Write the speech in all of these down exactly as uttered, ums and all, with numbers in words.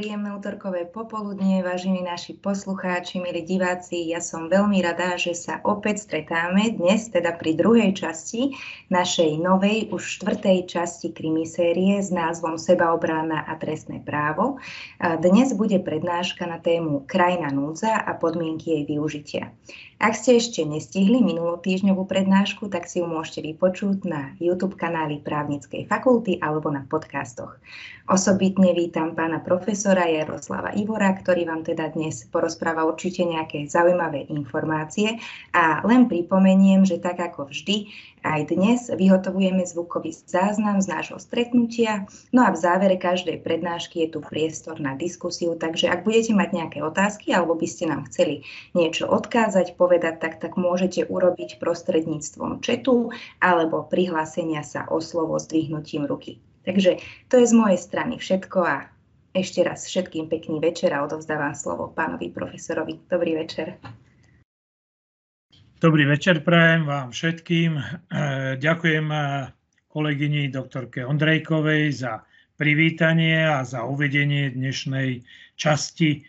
Príjemné útorkové popoludnie, vážení naši poslucháči, milí diváci. Ja som veľmi rada, že sa opäť stretáme dnes, teda pri druhej časti našej novej, už štvrtej časti krimisérie s názvom Sebaobrana a trestné právo. Dnes bude prednáška na tému Krajina núdza a podmienky jej využitia. Ak ste ešte nestihli minulotýždňovú prednášku, tak si ju môžete vypočuť na YouTube kanáli Právnickej fakulty alebo na podcastoch. Osobitne vítam pána profesora Jaroslava Ivora, ktorý vám teda dnes porozpráva určite nejaké zaujímavé informácie. A len pripomeniem, že tak ako vždy, aj dnes vyhotovujeme zvukový záznam z nášho stretnutia. No a v závere každej prednášky je tu priestor na diskusiu, takže ak budete mať nejaké otázky alebo by ste nám chceli niečo odkázať, povedať, tak, tak môžete urobiť prostredníctvom chatu alebo prihlásenia sa o slovo zdvihnutím ruky. Takže to je z mojej strany všetko a ešte raz všetkým pekný večer a odovzdávam slovo pánovi profesorovi. Dobrý večer. Dobrý večer prajem vám všetkým. Ďakujem kolegyni doktorke Ondrejkovej za privítanie a za uvedenie dnešnej časti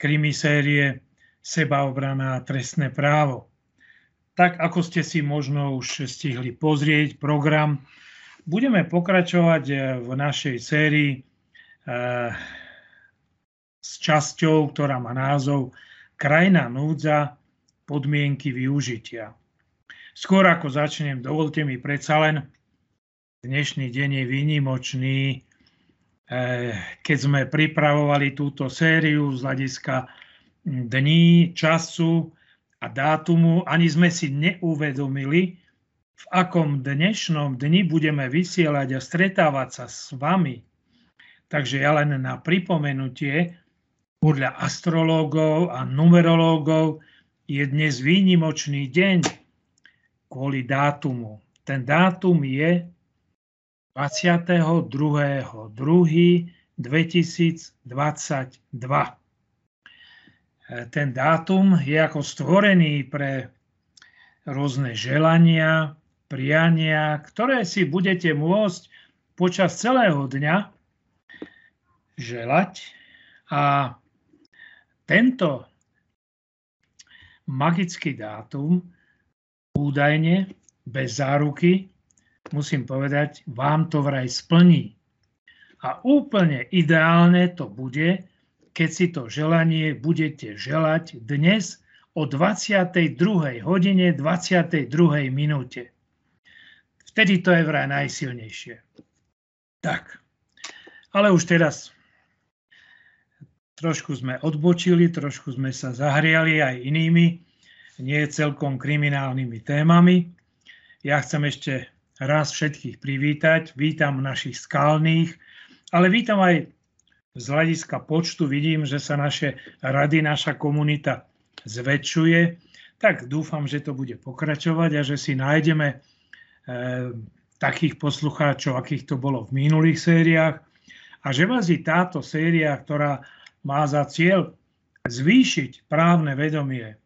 krimisérie Sebaobrana a trestné právo. Tak, ako ste si možno už stihli pozrieť program, budeme pokračovať v našej sérii e, s časťou, ktorá má názov Krajina núdza, podmienky využitia. Skôr ako začnem, dovolte mi predsa len, dnešný deň je výnimočný, e, keď sme pripravovali túto sériu z hľadiska dní, času a dátumu, ani sme si neuvedomili, v akom dnešnom dni budeme vysielať a stretávať sa s vami. Takže ja len na pripomenutie, podľa astrológov a numerológov je dnes výnimočný deň kvôli dátumu. Ten dátum je dvadsiateho druhého druhého dvetisícdvadsaťdva. Ten dátum je ako stvorený pre rôzne želania, priania, ktoré si budete môcť počas celého dňa želať. A tento magický dátum údajne, bez záruky, musím povedať, vám to vraj splní. A úplne ideálne to bude, keď si to želanie budete želať dnes o dvadsiatej druhej hodine dvadsiatej druhej minúte. Vtedy to je vraj najsilnejšie. Tak, ale už teraz trošku sme odbočili, trošku sme sa zahriali aj inými, nie celkom kriminálnymi témami. Ja chcem ešte raz všetkých privítať. Vítam našich skalných, ale vítam aj z hľadiska počtu vidím, že sa naše rady, naša komunita zväčšuje. Tak dúfam, že to bude pokračovať a že si nájdeme e, takých poslucháčov, akých to bolo v minulých sériách. A že vás i táto séria, ktorá má za cieľ zvýšiť právne vedomie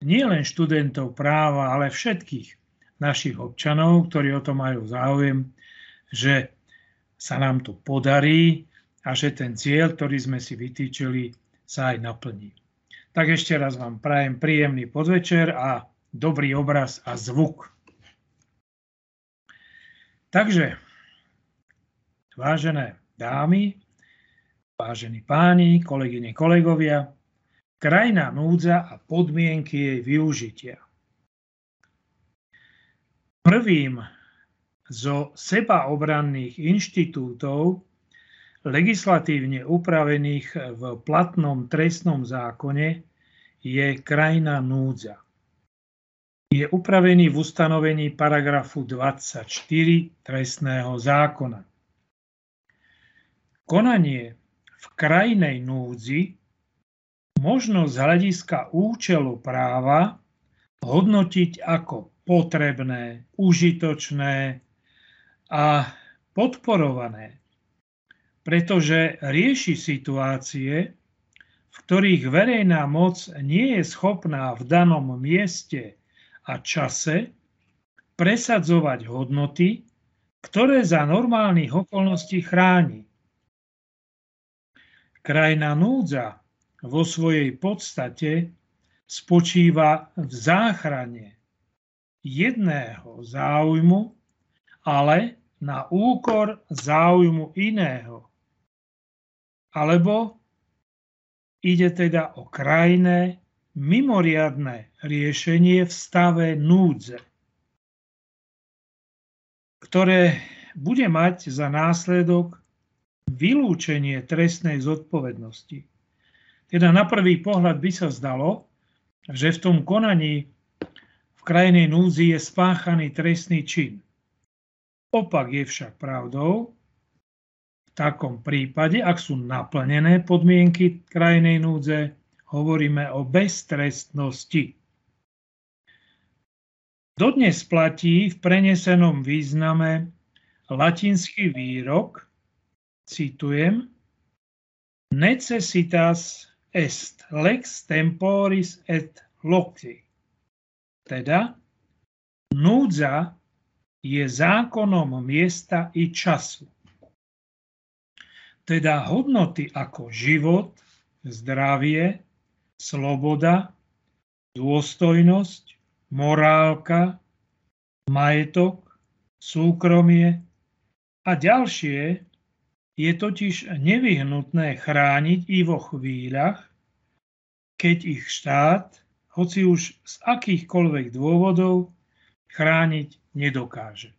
nielen študentov práva, ale všetkých našich občanov, ktorí o to majú záujem, že sa nám to podarí a že ten cieľ, ktorý sme si vytýčili, sa aj naplní. Tak ešte raz vám prajem príjemný podvečer a dobrý obraz a zvuk. Takže, vážené dámy, vážení páni, kolegyne, kolegovia, krajina núdza a podmienky jej využitia. Prvým zo sebaobranných inštitútov legislatívne upravených v platnom trestnom zákone je krajina núdza. Je upravený v ustanovení paragrafu dvadsaťštyri trestného zákona. Konanie v krajnej núdzi možno z hľadiska účelu práva hodnotiť ako potrebné, užitočné a podporované, pretože rieši situácie, v ktorých verejná moc nie je schopná v danom mieste a čase presadzovať hodnoty, ktoré za normálnych okolností chráni. Krajná núdza vo svojej podstate spočíva v záchrane jedného záujmu, ale na úkor záujmu iného. Alebo ide teda o krajné, mimoriadne riešenie v stave núdze, ktoré bude mať za následok vylúčenie trestnej zodpovednosti. Teda na prvý pohľad by sa zdalo, že v tom konaní v krajnej núdzi je spáchaný trestný čin. Opak je však pravdou. V takom prípade, ak sú naplnené podmienky krajnej núdze, hovoríme o beztrestnosti. Dodnes platí v prenesenom význame latinský výrok, citujem, necessitas est lex temporis et loci. Teda, núdza je zákonom miesta i času. Teda hodnoty ako život, zdravie, sloboda, dôstojnosť, morálka, majetok, súkromie a ďalšie je totiž nevyhnutné chrániť i vo chvíľach, keď ich štát, hoci už z akýchkoľvek dôvodov, chrániť nedokáže.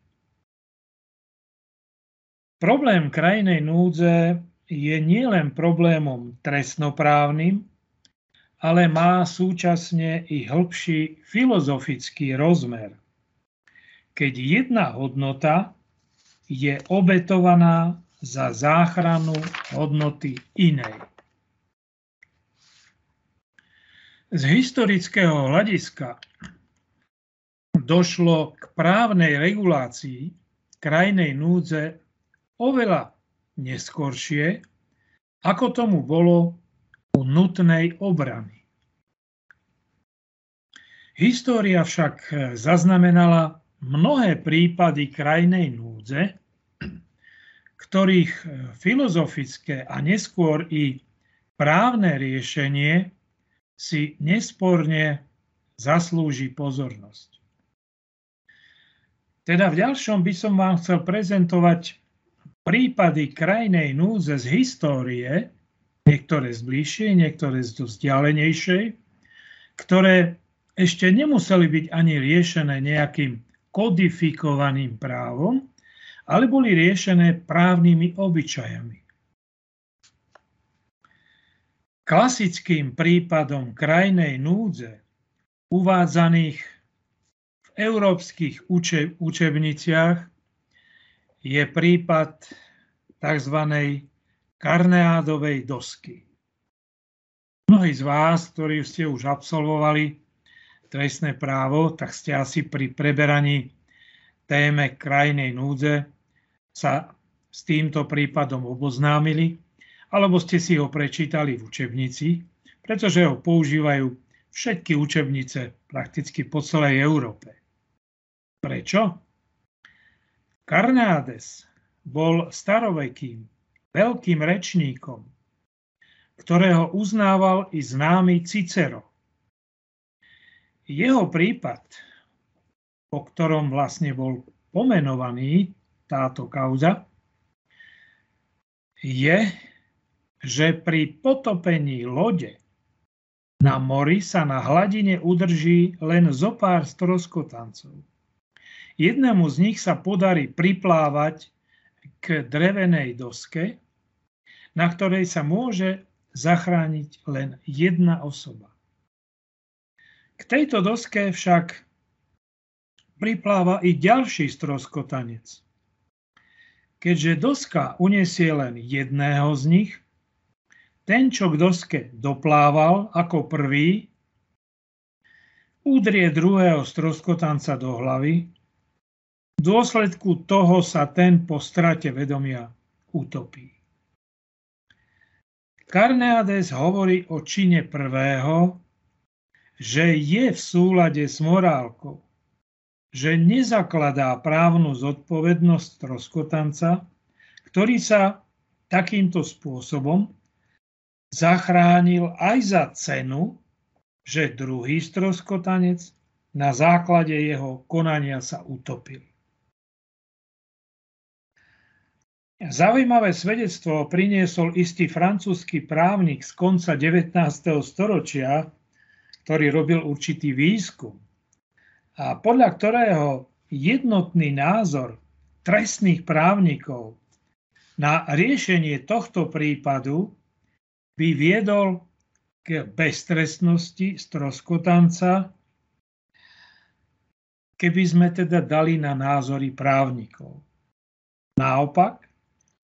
Problém krajnej núdze je nielen problémom trestnoprávnym, ale má súčasne i hĺbší filozofický rozmer, keď jedna hodnota je obetovaná za záchranu hodnoty inej. Z historického hľadiska došlo k právnej regulácii krajnej núdze oveľa neskoršie, ako tomu bolo u nutnej obrany. História však zaznamenala mnohé prípady krajnej núdze, ktorých filozofické a neskôr i právne riešenie si nesporne zaslúži pozornosť. Teda v ďalšom by som vám chcel prezentovať prípady krajnej núdze z histórie, niektoré z bližšej, niektoré z vzdialenejšej, ktoré ešte nemuseli byť ani riešené nejakým kodifikovaným právom, ale boli riešené právnymi obyčajami. Klasickým prípadom krajnej núdze, uvádzaných v európskych uče- učebniciach, je prípad tzv. Carneadovej dosky. Mnohí z vás, ktorí ste už absolvovali trestné právo, tak ste asi pri preberaní téme krajnej núdze sa s týmto prípadom oboznámili, alebo ste si ho prečítali v učebnici, pretože ho používajú všetky učebnice prakticky po celej Európe. Prečo? Carneades bol starovekým veľkým rečníkom, ktorého uznával i známy Cicero. Jeho prípad, po ktorom vlastne bol pomenovaný táto kauza, je, že pri potopení lode na mori sa na hladine udrží len zopár stroskotancov. Jednému z nich sa podarí priplávať k drevenej doske, na ktorej sa môže zachrániť len jedna osoba. K tejto doske však pripláva i ďalší stroskotanec. Keďže doska uniesie len jedného z nich, ten, čo k doske doplával ako prvý, udrie druhého stroskotanca do hlavy, v dôsledku toho sa ten po strate vedomia utopí. Carneades hovorí o čine prvého, že je v súlade s morálkou, že nezakladá právnu zodpovednosť stroskotanca, ktorý sa takýmto spôsobom zachránil aj za cenu, že druhý stroskotanec na základe jeho konania sa utopil. Zaujímavé svedectvo priniesol istý francúzsky právnik z konca devätnásteho storočia, ktorý robil určitý výskum, a podľa ktorého jednotný názor trestných právnikov na riešenie tohto prípadu by viedol k beztrestnosti stroskotanca, keby sme teda dali na názory právnikov. Naopak,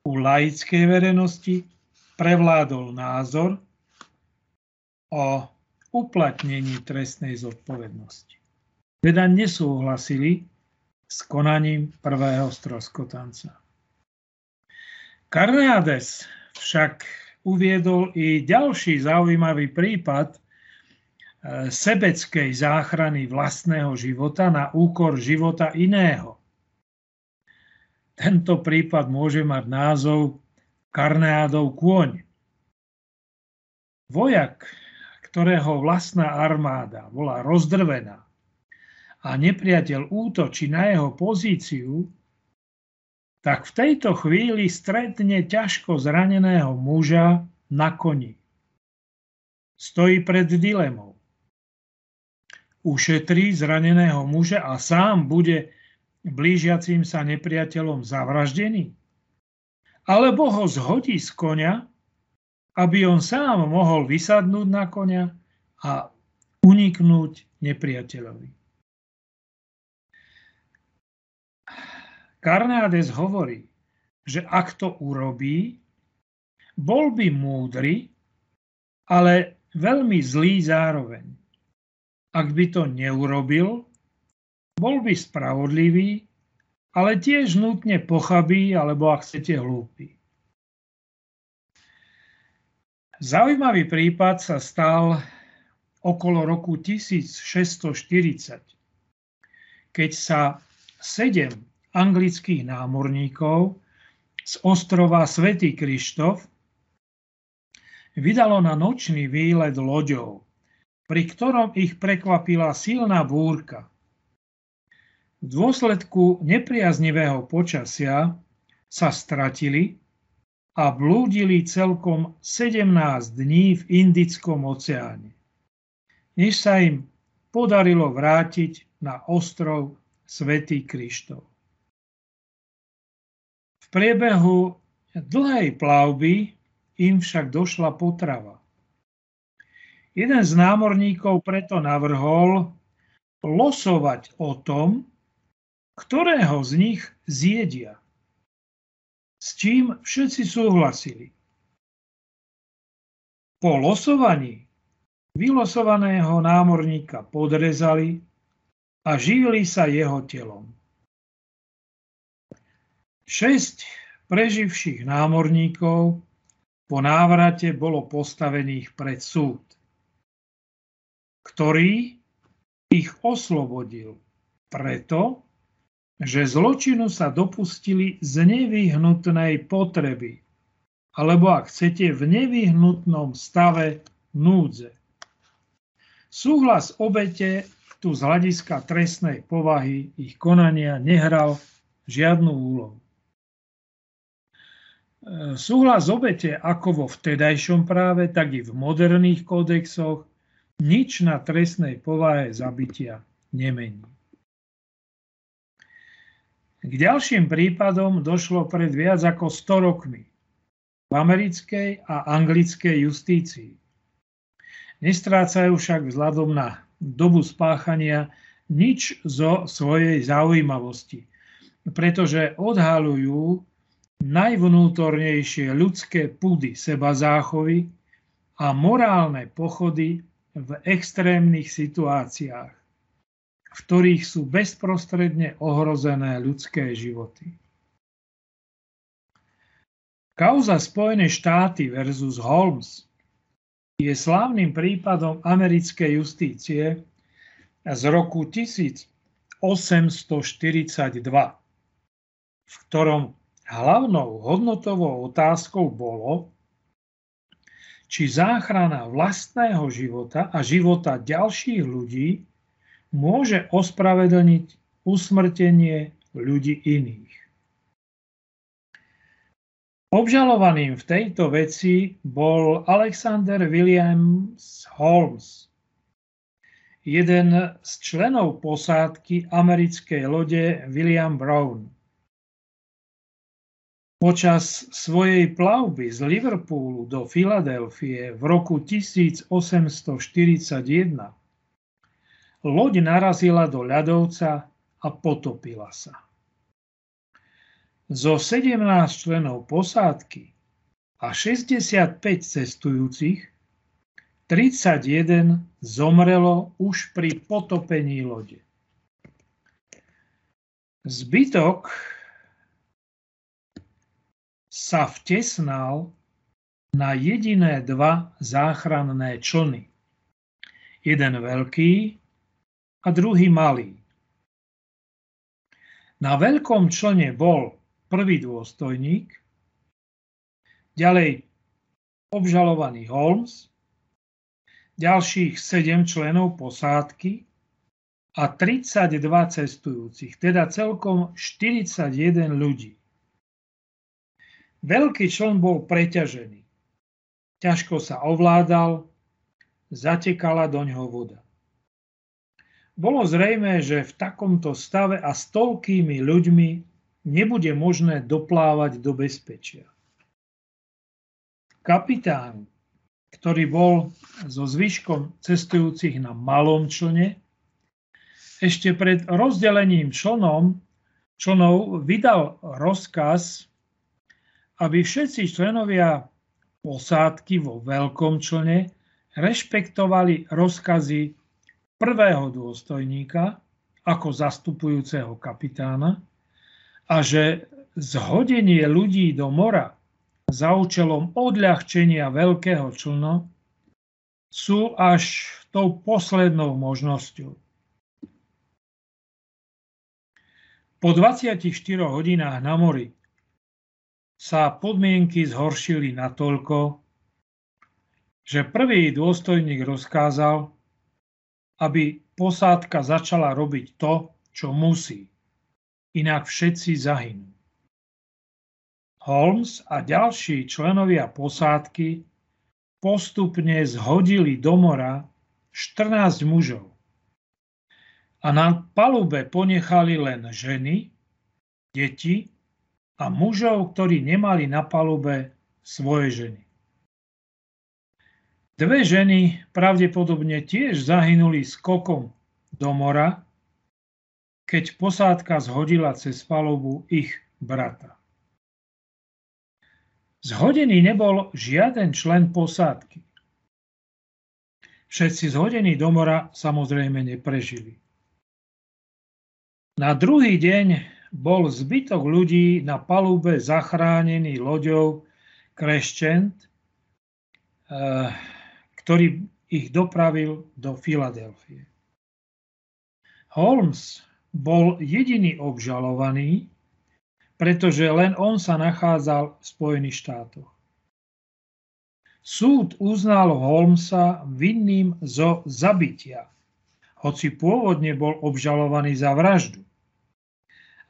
u laickej verejnosti prevládol názor o uplatnení trestnej zodpovednosti. Teda nesúhlasili s konaním prvého stroskotanca. Carneades však uviedol i ďalší zaujímavý prípad sebeckej záchrany vlastného života na úkor života iného. Tento prípad môže mať názov Carneadov kôň. Vojak, ktorého vlastná armáda bola rozdrvená a nepriateľ útočí na jeho pozíciu, tak v tejto chvíli stretne ťažko zraneného muža na koni. Stojí pred dilemou. Ušetrí zraneného muža a sám bude blížiacim sa nepriateľom zavraždený? Alebo ho zhodí z konia, aby on sám mohol vysadnúť na konia a uniknúť nepriateľovi? Carneades hovorí, že ak to urobí, bol by múdry, ale veľmi zlý zároveň. Ak by to neurobil, bol by spravodlivý, ale tiež nutne pochabý, alebo ak chcete, hlúpy. Zaujímavý prípad sa stal okolo roku tisícšesťstoštyridsať, keď sa sedem anglických námorníkov z ostrova Svätý Krištof vydalo na nočný výlet loďou, pri ktorom ich prekvapila silná búrka. V dôsledku nepriaznivého počasia sa stratili a blúdili celkom sedemnásť dní v Indickom oceáne, než sa im podarilo vrátiť na ostrov Svätý Krištof. V priebehu dlhej plavby im však došla potrava. Jeden z námorníkov preto navrhol losovať o tom, ktorého z nich zjedia, s čím všetci súhlasili. Po losovaní vylosovaného námorníka podrezali a živili sa jeho telom. Šesť preživších námorníkov po návrate bolo postavených pred súd, ktorý ich oslobodil preto, že zločinu sa dopustili z nevyhnutnej potreby, alebo ak chcete, v nevyhnutnom stave núdze. Súhlas obete tu z hľadiska trestnej povahy ich konania nehral žiadnu úlohu. Súhlas obete ako vo vtedajšom práve, tak i v moderných kódexoch nič na trestnej povahe zabitia nemení. K ďalším prípadom došlo pred viac ako sto rokmi v americkej a anglickej justícii. Nestrácajú však vzhľadom na dobu spáchania nič zo svojej zaujímavosti, pretože odhaľujú najvnútornejšie ľudské pudy sebazáchovy a morálne pochody v extrémnych situáciách, v ktorých sú bezprostredne ohrozené ľudské životy. Kauza Spojené štáty versus Holmes je slávnym prípadom americkej justície z roku tisícosemstoštyridsaťdva, v ktorom hlavnou hodnotovou otázkou bolo, či záchrana vlastného života a života ďalších ľudí môže ospravedlniť usmrtenie ľudí iných. Obžalovaným v tejto veci bol Alexander Williams Holmes, jeden z členov posádky americkej lode William Brown. Počas svojej plavby z Liverpoolu do Filadelfie v roku tisíc osemsto štyridsaťjeden loď narazila do ľadovca a potopila sa. Zo sedemnástich členov posádky a šesťdesiatpäť cestujúcich tridsaťjeden zomrelo už pri potopení lode. Zbytok sa vtesnal na jediné dva záchranné člny. Jeden veľký a druhý malý. Na veľkom člne bol prvý dôstojník, ďalej obžalovaný Holmes, ďalších sedem členov posádky a tridsaťdva cestujúcich, teda celkom štyridsaťjeden ľudí. Veľký čln bol preťažený. Ťažko sa ovládal, zatekala doňho voda. Bolo zrejmé, že v takomto stave a s toľkými ľuďmi nebude možné doplávať do bezpečia. Kapitán, ktorý bol so zvyškom cestujúcich na malom člne, ešte pred rozdelením člnom, člnov vydal rozkaz, aby všetci členovia posádky vo veľkom člne rešpektovali rozkazy prvého dôstojníka ako zastupujúceho kapitána a že zhodenie ľudí do mora za účelom odľahčenia veľkého člna sú až tou poslednou možnosťou. Po dvadsiatich štyroch hodinách na mori sa podmienky zhoršili natoľko, že prvý dôstojník rozkázal, aby posádka začala robiť to, čo musí, inak všetci zahynú. Holmes a ďalší členovia posádky postupne zhodili do mora štrnásť mužov a na palube ponechali len ženy, deti a mužov, ktorí nemali na palube svoje ženy. Dve ženy pravdepodobne tiež zahynuli skokom do mora, keď posádka zhodila cez palubu ich brata. Zhodený nebol žiaden člen posádky. Všetci zhodení do mora samozrejme neprežili. Na druhý deň bol zbytok ľudí na palube zachránený loďou Crescent, ktorý ich dopravil do Filadelfie. Holmes bol jediný obžalovaný, pretože len on sa nachádzal v Spojených štátoch. Súd uznal Holmesa vinným zo zabitia, hoci pôvodne bol obžalovaný za vraždu,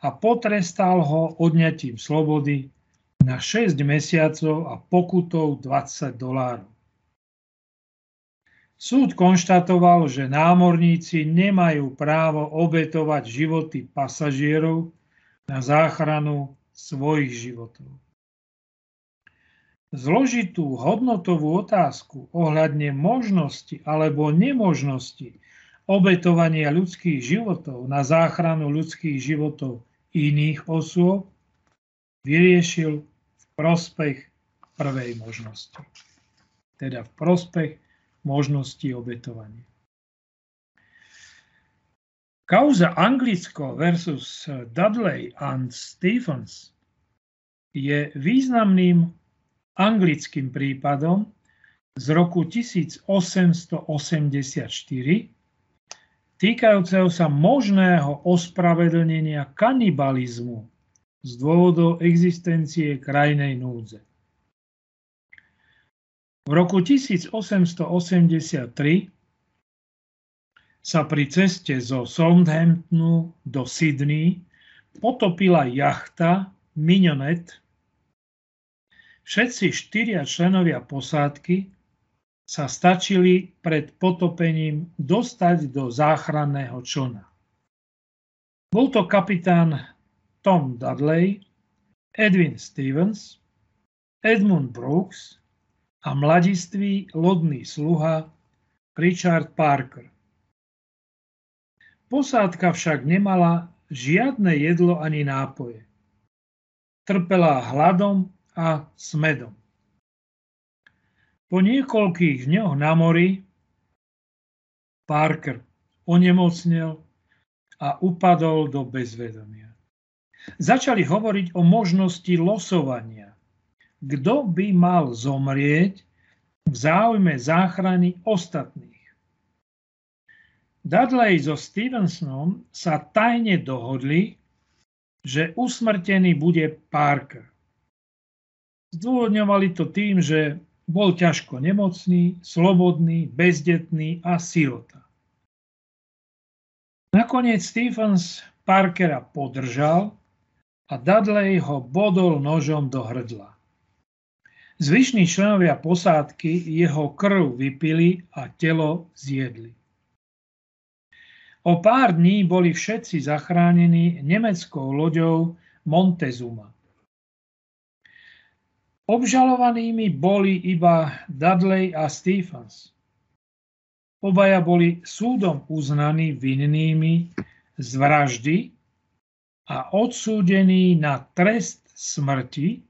a potrestal ho odňatím slobody na šesť mesiacov a pokutou dvadsať dolárov. Súd konštatoval, že námorníci nemajú právo obetovať životy pasažierov na záchranu svojich životov. Zložitú hodnotovú otázku ohľadne možnosti alebo nemožnosti obetovania ľudských životov na záchranu ľudských životov iných osôb vyriešil v prospech prvej možnosti, teda v prospech možnosti obetovania. Kauza Anglicko versus Dudley and Stephens je významným anglickým prípadom z roku tisíc osemsto osemdesiatštyri, týkajúceho sa možného ospravedlnenia kanibalizmu z dôvodov existencie krajnej núdze. V roku tisíc osemsto osemdesiattri sa pri ceste zo Southamptonu do Sydney potopila jachta Minionet. Všetci štyria členovia posádky sa stačili pred potopením dostať do záchranného člna. Bol to kapitán Tom Dudley, Edwin Stephens, Edmund Brooks a mladistvý lodný sluha Richard Parker. Posádka však nemala žiadne jedlo ani nápoje. Trpela hladom a smedom. Po niekoľkých dňoch na mori Parker onemocnel a upadol do bezvedomia. Začali hovoriť o možnosti losovania. Kto by mal zomrieť v záujme záchrany ostatných? Dudley so Stevensonom sa tajne dohodli, že usmrtený bude Parker. Zdôvodňovali to tým, že bol ťažko nemocný, slobodný, bezdetný a sirota. Nakoniec Stephens Parkera podržal a Dudley ho bodol nožom do hrdla. Zvyšní členovia posádky jeho krv vypili a telo zjedli. O pár dní boli všetci zachránení nemeckou loďou Montezuma. Obžalovanými boli iba Dudley a Stephens. Obaja boli súdom uznaní vinnými z vraždy a odsúdení na trest smrti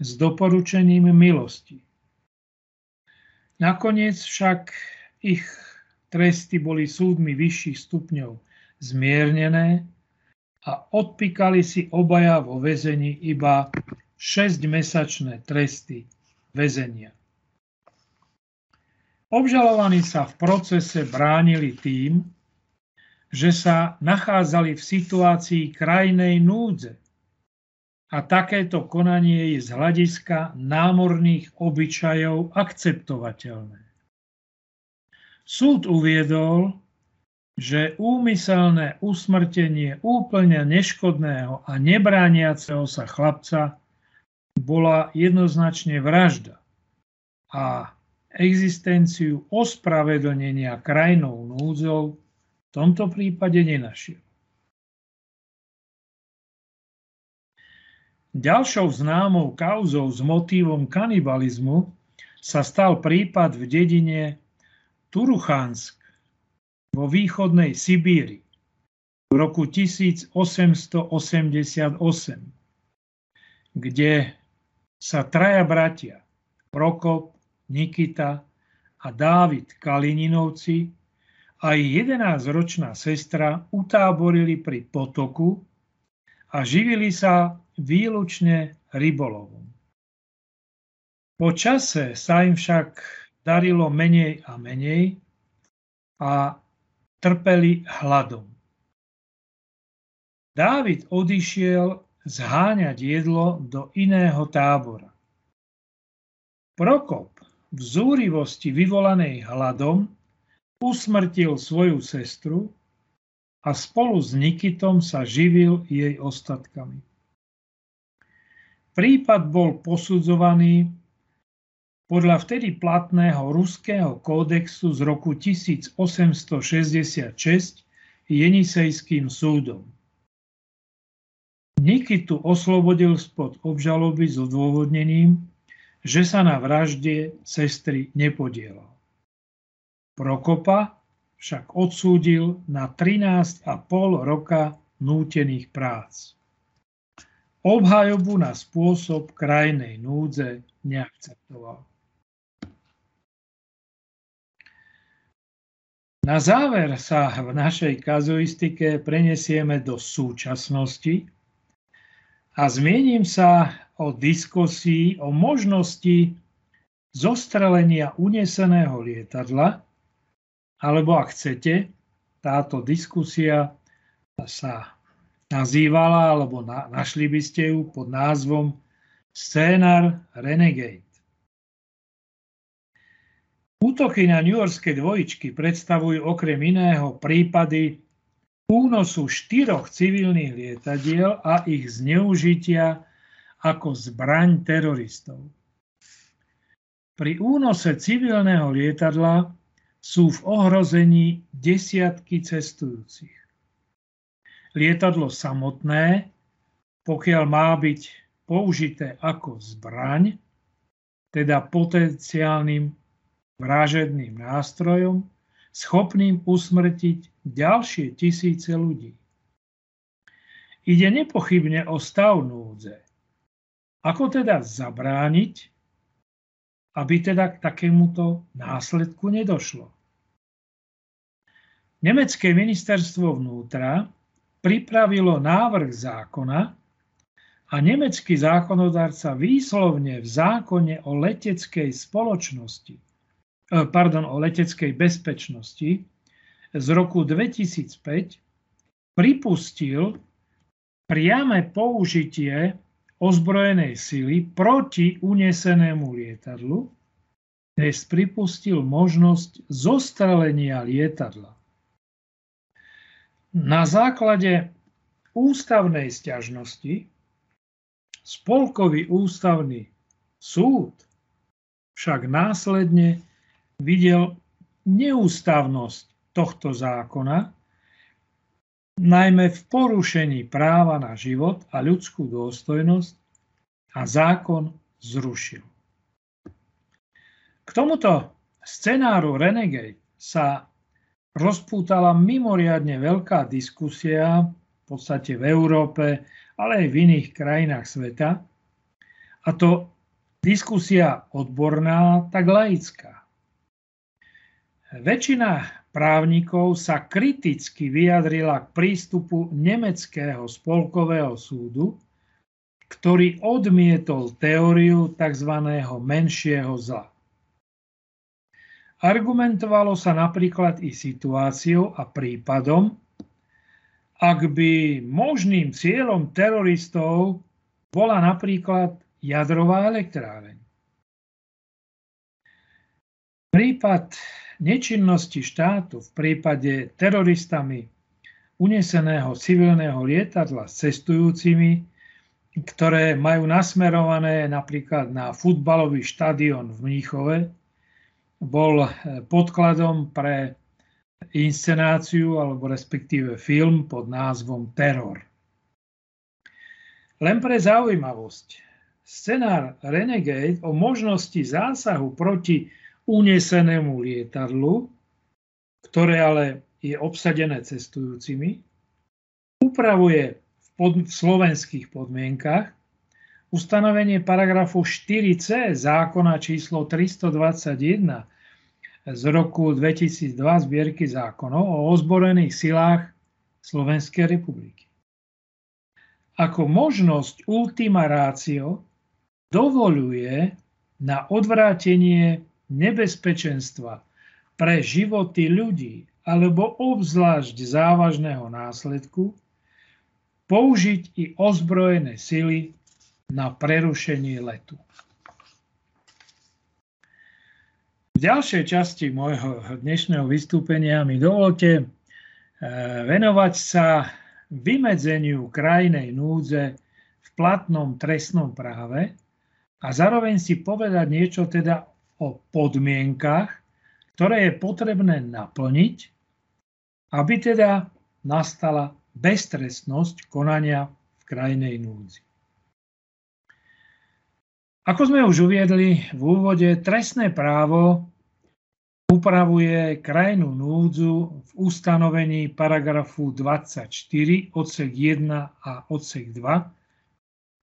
s doporučením milosti. Nakoniec však ich tresty boli súdmi vyšších stupňov zmiernené a odpíkali si obaja vo väzení iba šesťmesačné tresty väzenia. Obžalovaní sa v procese bránili tým, že sa nachádzali v situácii krajnej núdze. A takéto konanie je z hľadiska námorných obyčajov akceptovateľné. Súd uviedol, že úmyselné usmrtenie úplne neškodného a nebrániaceho sa chlapca bola jednoznačne vražda a existenciu ospravedlnenia krajnou núdzou v tomto prípade nenašiel. Ďalšou známou kauzou s motívom kanibalizmu sa stal prípad v dedine Turukhansk vo východnej Sibíri v roku tisíc osemsto osemdesiatosem, kde sa traja bratia Prokop, Nikita a Dávid Kalininovci a ich jedenásťročná sestra utáborili pri potoku a živili sa výlučne rybolovom. Po čase sa im však darilo menej a menej a trpeli hladom. Dávid odišiel zháňať jedlo do iného tábora. Prokop v zúrivosti vyvolanej hladom usmrtil svoju sestru a spolu s Nikitom sa živil jej ostatkami. Prípad bol posudzovaný podľa vtedy platného ruského kódexu z roku tisíc osemsto šesťdesiatšesť jenisejským súdom. Nikitu oslobodil spod obžaloby s odôvodnením, že sa na vražde sestry nepodielal. Prokopa však odsúdil na trinásť a pol roka nútených prác. Obhajobu na spôsob krajnej núdze neakceptoval. Na záver sa v našej kazuistike prenesieme do súčasnosti a zmiením sa o diskusii o možnosti zostrelenia uneseného lietadla, alebo ak chcete, táto diskusia sa nazývala, alebo na, našli by ste ju pod názvom Scenár Renegade. Útoky na newyorské dvojičky predstavujú okrem iného prípady únosu štyroch civilných lietadiel a ich zneužitia ako zbraň teroristov. Pri únose civilného lietadla sú v ohrození desiatky cestujúcich. Lietadlo samotné, pokiaľ má byť použité ako zbraň, teda potenciálnym vražedným nástrojom, schopným usmrtiť ďalšie tisíce ľudí. Ide nepochybne o stav núdze. Ako teda zabrániť, aby teda k takémuto následku nedošlo? Nemecké ministerstvo vnútra pripravilo návrh zákona a nemecký zákonodarca výslovne v zákone o leteckej spoločnosti pardon, o leteckej bezpečnosti z roku dvetisícpäť pripustil priame použitie ozbrojenej sily proti unesenému lietadlu, než pripustil možnosť zostrelenia lietadla. Na základe ústavnej sťažnosti Spolkový ústavný súd však následne videl neústavnosť tohto zákona, najmä v porušení práva na život a ľudskú dôstojnosť, a zákon zrušil. K tomuto scenáru Renegade sa rozpútala mimoriadne veľká diskusia, v podstate v Európe, ale aj v iných krajinách sveta, a to diskusia odborná, tak laická. Väčšina právnikov sa kriticky vyjadrila k prístupu nemeckého spolkového súdu, ktorý odmietol teóriu tzv. Menšieho zla. Argumentovalo sa napríklad i situáciou a prípadom, ak by možným cieľom teroristov bola napríklad jadrová elektráreň. Prípad nečinnosti štátu v prípade teroristami uneseného civilného lietadla s cestujúcimi, ktoré majú nasmerované napríklad na futbalový štadión v Mníchove, bol podkladom pre inscenáciu alebo respektíve film pod názvom Teror. Len pre zaujímavosť, scenár Renegade o možnosti zásahu proti unesenému lietadlu, ktoré ale je obsadené cestujúcimi, upravuje v, pod, v slovenských podmienkach ustanovenie paragrafu štyri cé zákona číslo tristodvadsaťjeden z roku dvetisícdva zbierky zákonov o ozbrojených silách Slovenskej republiky. Ako možnosť ultima ratio dovoľuje na odvrátenie nebezpečenstva pre životy ľudí alebo obzvlášť závažného následku použiť i ozbrojené sily na prerušenie letu. V ďalšej časti môjho dnešného vystúpenia mi dovolte venovať sa vymedzeniu krajnej núdze v platnom trestnom práve a zároveň si povedať niečo teda o podmienkach, ktoré je potrebné naplniť, aby teda nastala beztrestnosť konania v krajnej núdzi. Ako sme už uviedli v úvode, trestné právo upravuje krajnú núdzu v ustanovení paragrafu dvadsaťštyri, odsek jeden a odsek dva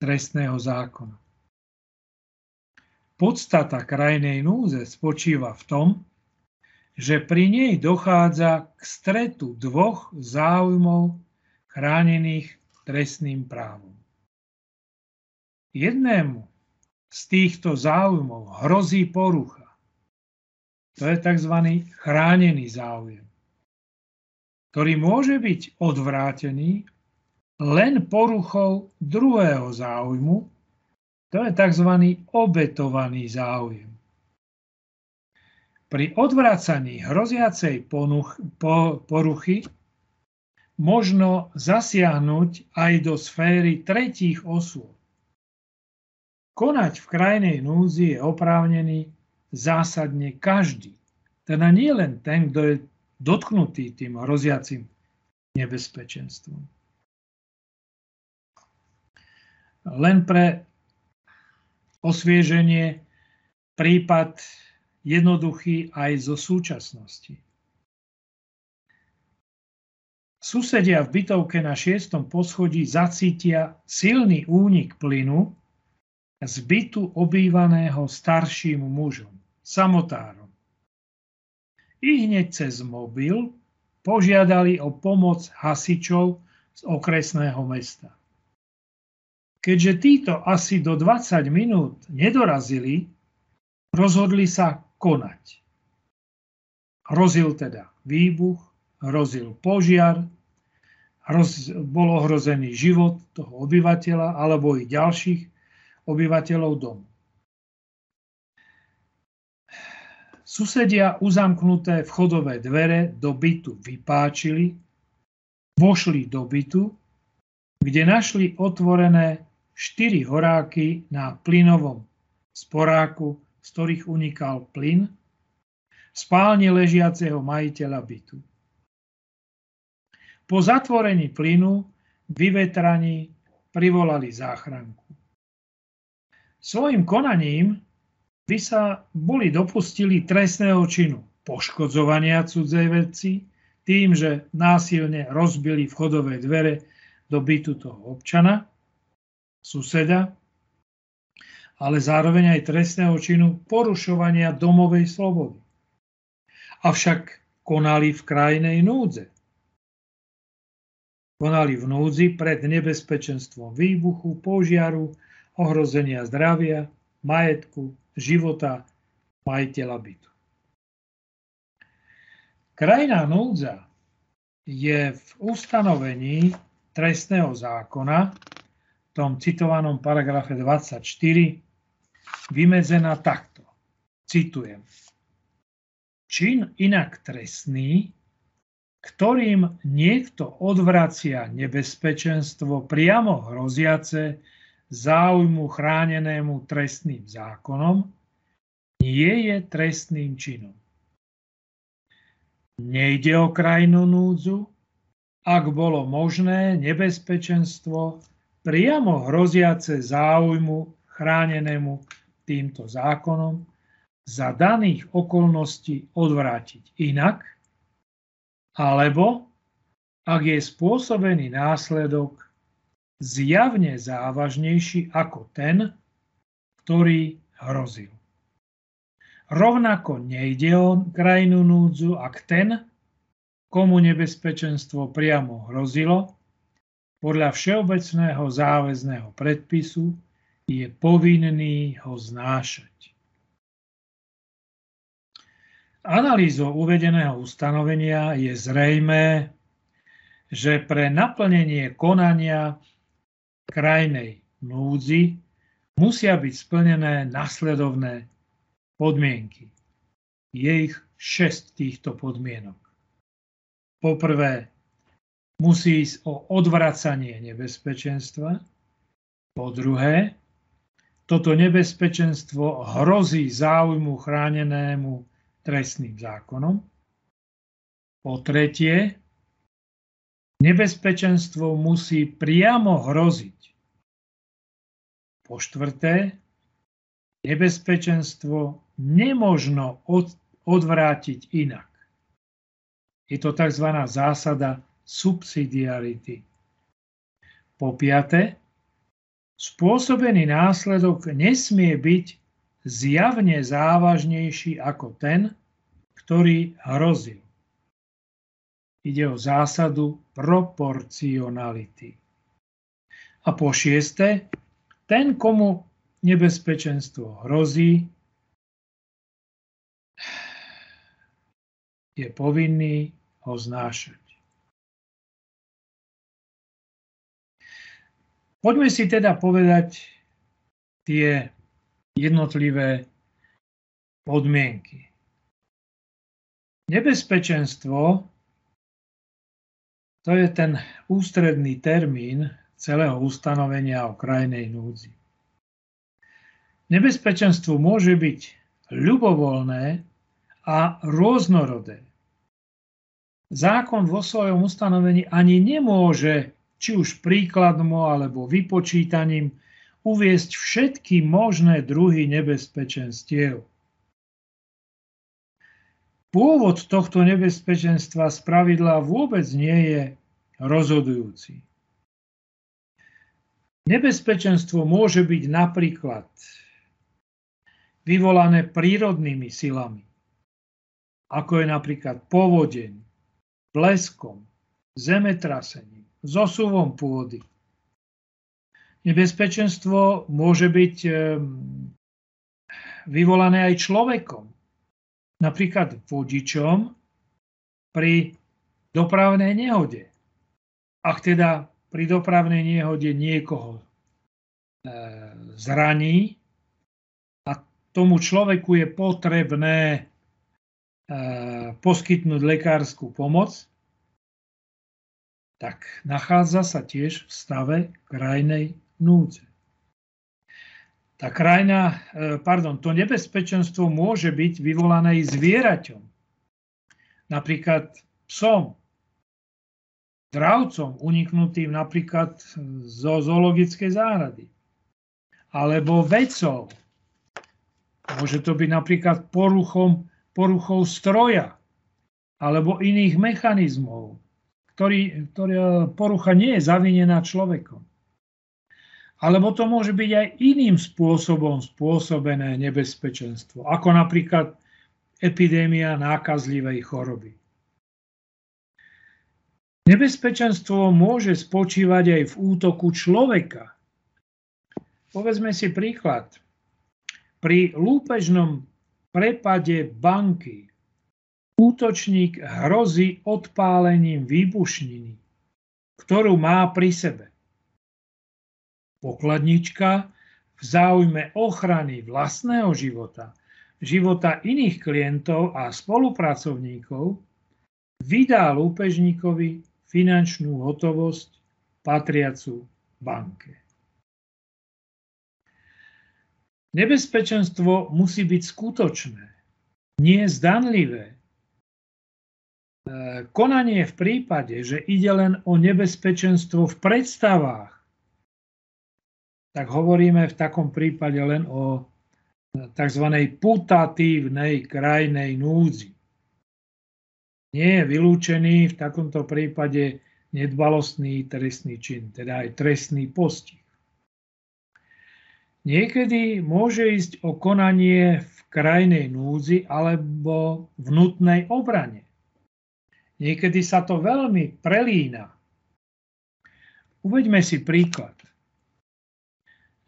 trestného zákona. Podstata krajnej núdze spočíva v tom, že pri nej dochádza k stretu dvoch záujmov chránených trestným právom. Jednému z týchto záujmov hrozí porucha. To je tzv. Chránený záujem, ktorý môže byť odvrátený len poruchou druhého záujmu. To je tzv. Obetovaný záujem. Pri odvracaní hroziacej poruchy možno zasiahnuť aj do sféry tretích osôb. Konať v krajnej núzi je oprávnený zásadne každý, teda nie len ten, kto je dotknutý tým hroziacim nebezpečenstvom. Len pre osvieženie prípad jednoduchý aj zo súčasnosti. Susedia v bytovke na šiestom poschodí zacítia silný únik plynu z bytu obývaného starším mužom, samotárom. I hneď cez mobil požiadali o pomoc hasičov z okresného mesta. Keďže títo asi do dvadsať minút nedorazili, rozhodli sa konať. Hrozil teda výbuch, hrozil požiar, hroz, bol ohrozený život toho obyvateľa alebo i ďalších obyvateľov domu. Susedia uzamknuté vchodové dvere do bytu vypáčili, vošli do bytu, kde našli otvorené štyri horáky na plynovom sporáku, z ktorých unikal plyn, spálne ležiaceho majiteľa bytu. Po zatvorení plynu vyvetraní privolali záchranku. Svojim konaním by sa boli dopustili trestného činu poškodzovania cudzej veci tým, že násilne rozbili vchodové dvere do bytu toho občana, suseda, ale zároveň aj trestného činu porušovania domovej slobody. Avšak konali v krajnej núdze. Konali v núdzi pred nebezpečenstvom výbuchu, požiaru, ohrozenia zdravia, majetku, života majiteľa bytu. Krajná núdza je v ustanovení trestného zákona, v tom citovanom paragrafe dvadsaťštyri, vymedzená takto. Citujem. Čin inak trestný, ktorým niekto odvracia nebezpečenstvo priamo hroziace záujmu chránenému trestným zákonom, nie je trestným činom. Nejde o krajnú núdzu, ak bolo možné nebezpečenstvo priamo hroziace záujmu chránenému týmto zákonom za daných okolností odvrátiť inak, alebo ak je spôsobený následok zjavne závažnejší ako ten, ktorý hrozil. Rovnako nejde o krajnú núdzu, ak ten, komu nebezpečenstvo priamo hrozilo, podľa všeobecného záväzného predpisu je povinný ho znášať. Analýzou uvedeného ustanovenia je zrejmé, že pre naplnenie konania krajnej núdzi musia byť splnené nasledovné podmienky. Je ich šesť týchto podmienok. Po prvé, musí ísť o odvracanie nebezpečenstva. Po druhé, toto nebezpečenstvo hrozí záujmu chránenému trestným zákonom. Po tretie, nebezpečenstvo musí priamo hroziť. Po štvrté, nebezpečenstvo nemožno od, odvrátiť inak. Je to tzv. Zásada subsidiarity. Po piate, spôsobený následok nesmie byť zjavne závažnejší ako ten, ktorý hrozil. Ide o zásadu proporcionality. A po šieste, ten, komu nebezpečenstvo hrozí, je povinný ho znášať. Poďme si teda povedať tie jednotlivé podmienky. Nebezpečenstvo, to je ten ústredný termín celého ustanovenia o krajnej núdzi. Nebezpečenstvo môže byť ľubovoľné a rôznorodé. Zákon vo svojom ustanovení ani nemôže, či už príkladmo alebo vypočítaním, uviesť všetky možné druhy nebezpečenstiev. Pôvod tohto nebezpečenstva spravidla vôbec nie je rozhodujúci. Nebezpečenstvo môže byť napríklad vyvolané prírodnými silami, ako je napríklad povodeň, bleskom, zemetrasením, zosuvom pôdy. Nebezpečenstvo môže byť vyvolané aj človekom, napríklad vodičom pri dopravnej nehode. Ak teda pri dopravnej nehode niekoho zraní a tomu človeku je potrebné poskytnúť lekárskú pomoc, tak nachádza sa tiež v stave krajnej núdze. Tá krajina, pardon, to nebezpečenstvo môže byť vyvolané zvieraťom, napríklad psom, dravcom uniknutým napríklad zo zoologickej záhrady, alebo vecou. Môže to byť napríklad poruchom, poruchou stroja alebo iných mechanizmov, ktorý, ktorá porucha nie je zavinená človekom. Alebo to môže byť aj iným spôsobom spôsobené nebezpečenstvo, ako napríklad epidémia nákazlivej choroby. Nebezpečenstvo môže spočívať aj v útoku človeka. Povedzme si príklad. Pri lúpežnom prepade banky útočník hrozí odpálením výbušniny, ktorú má pri sebe. Pokladnička v záujme ochrany vlastného života, života iných klientov a spolupracovníkov vydá lúpežníkovi finančnú hotovosť patriacu banke. Nebezpečenstvo musí byť skutočné, nie zdanlivé. Konanie v prípade, že ide len o nebezpečenstvo v predstavách, tak hovoríme v takom prípade len o tzv. Putatívnej krajnej núdzi. Nie je vylúčený v takomto prípade nedbalostný trestný čin, teda aj trestný postih. Niekedy môže ísť o konanie v krajnej núdzi alebo v nutnej obrane. Niekedy sa to veľmi prelína. Uveďme si príklad.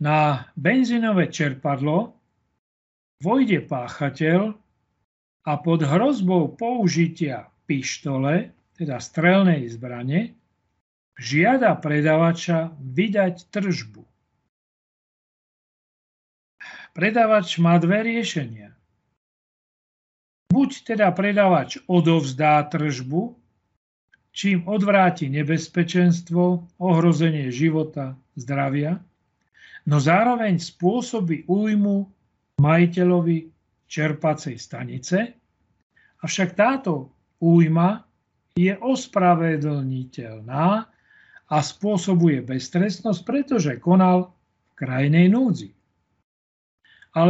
Na benzínové čerpadlo vojde páchateľ a pod hrozbou použitia pištole, teda strelnej zbrane, žiada predavača vydať tržbu. Predavač má dve riešenia. Buď teda predavač odovzdá tržbu, čím odvráti nebezpečenstvo, ohrozenie života, zdravia, no zároveň spôsobí újmu majiteľovi čerpacej stanice, avšak táto újma je ospravedlniteľná a spôsobuje beztrestnosť, pretože konal v krajnej núdzi.